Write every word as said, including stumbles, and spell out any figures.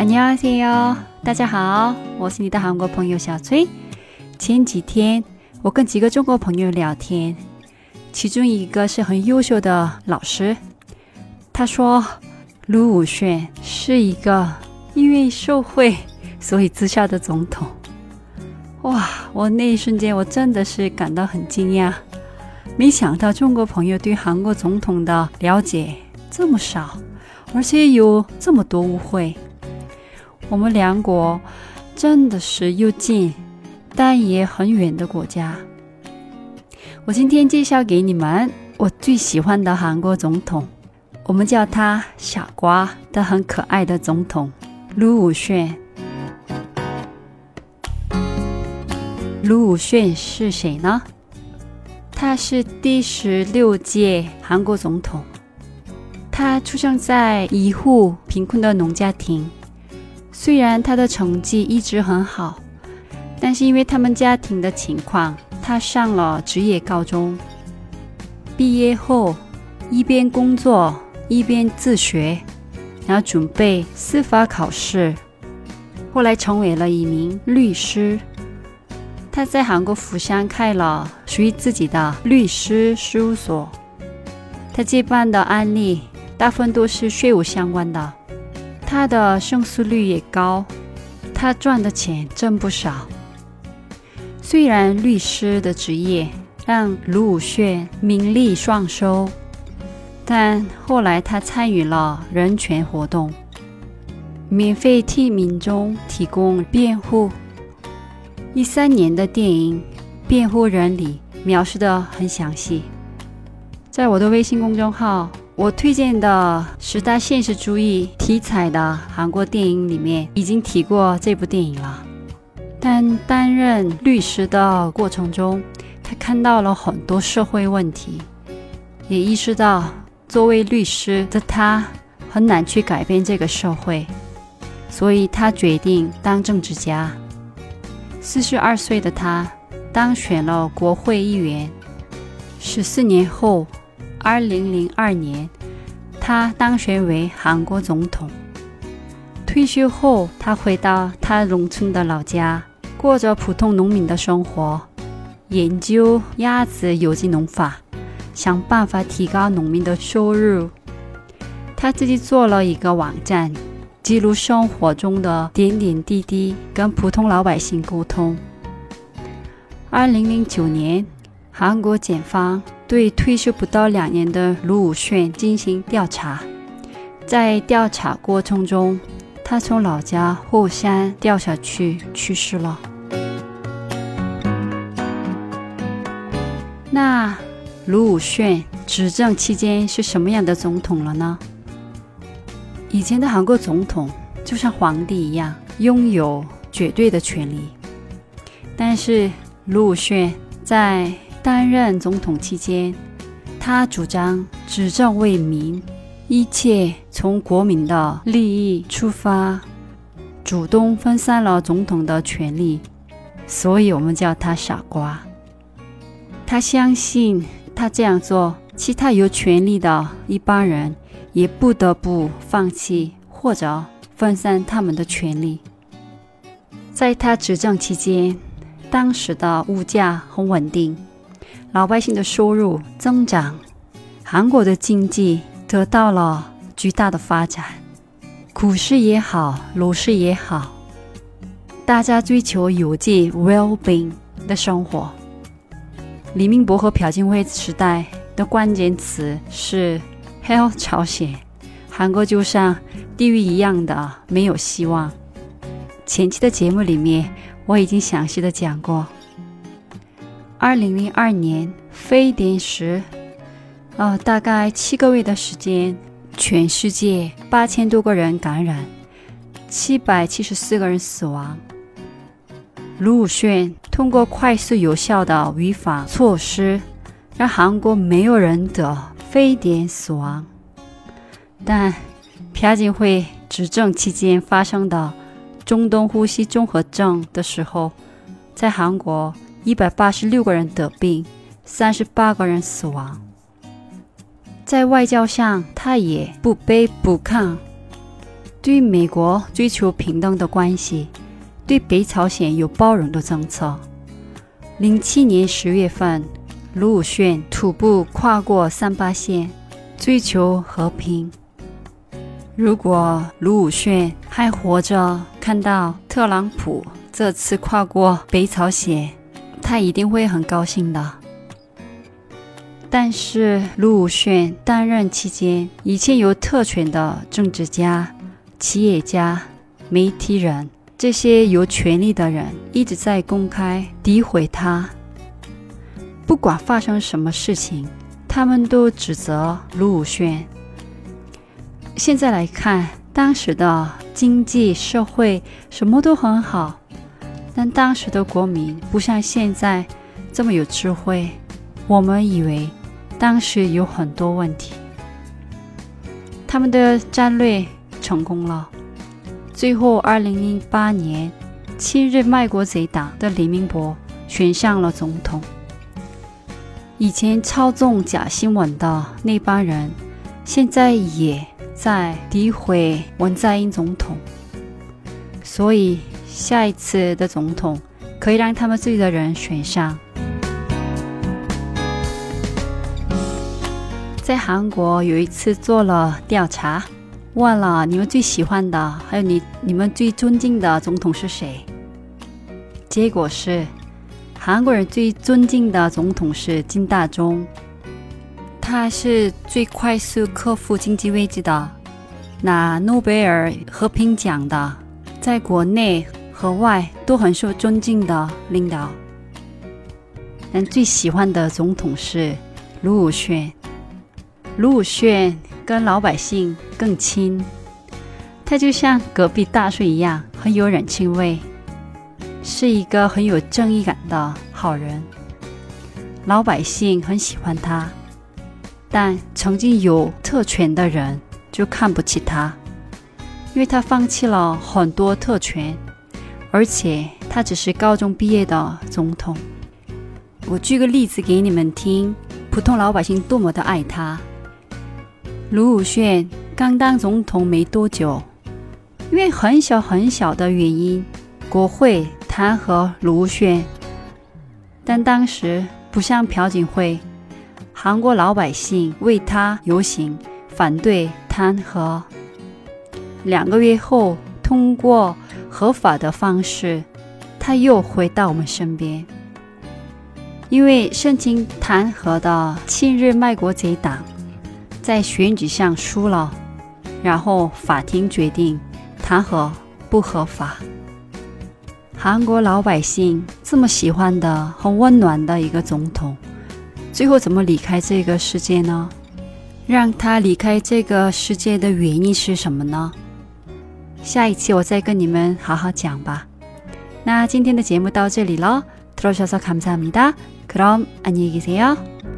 안녕하세요，大家好，我是你的韩国朋友小崔。前几天我跟几个中国朋友聊天，其中一个是很优秀的老师，他说卢武铉是一个因为受贿所以自杀的总统。哇，我那一瞬间我真的是感到很惊讶，没想到中国朋友对韩国总统的了解这么少，而且有这么多误会。我们两国真的是又近但也很远的国家。我今天介绍给你们我最喜欢的韩国总统，我们叫他傻瓜的很可爱的总统卢武铉。卢武铉是谁呢？他是第十六届韩国总统。他出生在一户贫困的农家庭，虽然他的成绩一直很好，但是因为他们家庭的情况，他上了职业高中。毕业后一边工作一边自学，然后准备司法考试，后来成为了一名律师。他在韩国釜山开了属于自己的律师事务所，他接办的案例大部分都是税务相关的，他的胜诉率也高，他赚的钱真不少。虽然律师的职业让卢武铉名利双收，但后来他参与了人权活动，免费替民众提供辩护。一三年的电影《辩护人》里描述的很详细，在我的微信公众号我推荐的十大现实主义题材的韩国电影里面已经提过这部电影了。但担任律师的过程中，他看到了很多社会问题，也意识到作为律师的他很难去改变这个社会，所以他决定当政治家。四十二岁的他当选了国会议员。十四年后，二零零二年，他当选为韩国总统。退休后，他回到他农村的老家，过着普通农民的生活，研究鸭子有机农法，想办法提高农民的收入。他自己做了一个网站，记录生活中的点点滴滴，跟普通老百姓沟通。二零零九年，韩国检方对退休不到两年的卢武铉进行调查。在调查过程中，他从老家后山掉下去去世了。那卢武铉执政期间是什么样的总统了呢？以前的韩国总统就像皇帝一样拥有绝对的权力，但是卢武铉在担任总统期间，他主张执政为民，一切从国民的利益出发，主动分散了总统的权力，所以我们叫他傻瓜。他相信他这样做，其他有权利的一般人也不得不放弃或者分散他们的权利。在他执政期间，当时的物价很稳定，老百姓的收入增长，韩国的经济得到了巨大的发展，股市也好，楼市也好，大家追求有机 well-being 的生活。李明博和朴槿惠时代的关键词是 Hell 朝鲜，韩国就像地狱一样的没有希望。前期的节目里面我已经详细的讲过。二零零二年非典时、呃、大概七个月的时间，全世界八千多个人感染，七百七十四个人死亡。卢武铉通过快速有效的预防措施，让韩国没有人得非典死亡。但朴槿惠执政期间发生的中东呼吸综合症的时候，在韩国一百八十六个人得病，三十八个人死亡。在外交上，他也不卑不亢。对美国追求平等的关系，对北朝鲜有包容的政策。零七年十月份，卢武铉徒步跨过三八线，追求和平。如果卢武铉还活着，看到特朗普这次跨过北朝鲜，他一定会很高兴的。但是卢武铉担任期间，以前有特权的政治家、企业家、媒体人，这些有权力的人一直在公开诋毁他。不管发生什么事情，他们都指责卢武铉。现在来看，当时的经济社会什么都很好，但当时的国民不像现在这么有智慧。我们以为当时有很多问题，他们的战略成功了。最后二零零八年，亲日卖国贼党的李明博选上了总统。以前操纵假新闻的那帮人，现在也在诋毁文在寅总统，所以下一次的总统可以让他们自己的人选上。在韩国有一次做了调查，问了你们最喜欢的，还有你你们最尊敬的总统是谁？结果是，韩国人最尊敬的总统是金大中，他是最快速克服经济危机的，拿诺贝尔和平奖的，在国内和外都很受尊敬的领导。但最喜欢的总统是卢武铉。卢武铉跟老百姓更亲，他就像隔壁大叔一样，很有人情味，是一个很有正义感的好人，老百姓很喜欢他。但曾经有特权的人就看不起他，因为他放弃了很多特权，而且他只是高中毕业的总统。我举个例子给你们听，普通老百姓多么的爱他。卢武铉刚当总统没多久，因为很小很小的原因，国会弹劾卢武铉。但当时不像朴槿惠，韩国老百姓为他游行反对弹劾，两个月后通过合法的方式，他又回到我们身边。因为申请弹劾的亲日卖国贼党在选举上输了，然后法庭决定弹劾不合法。韩国老百姓这么喜欢的、很温暖的一个总统，最后怎么离开这个世界呢？让他离开这个世界的原因是什么呢？下一期我再跟你们好好讲吧。那今天的节目到这里了，들어주셔서 감사합니다. 그럼 안녕히 계세요.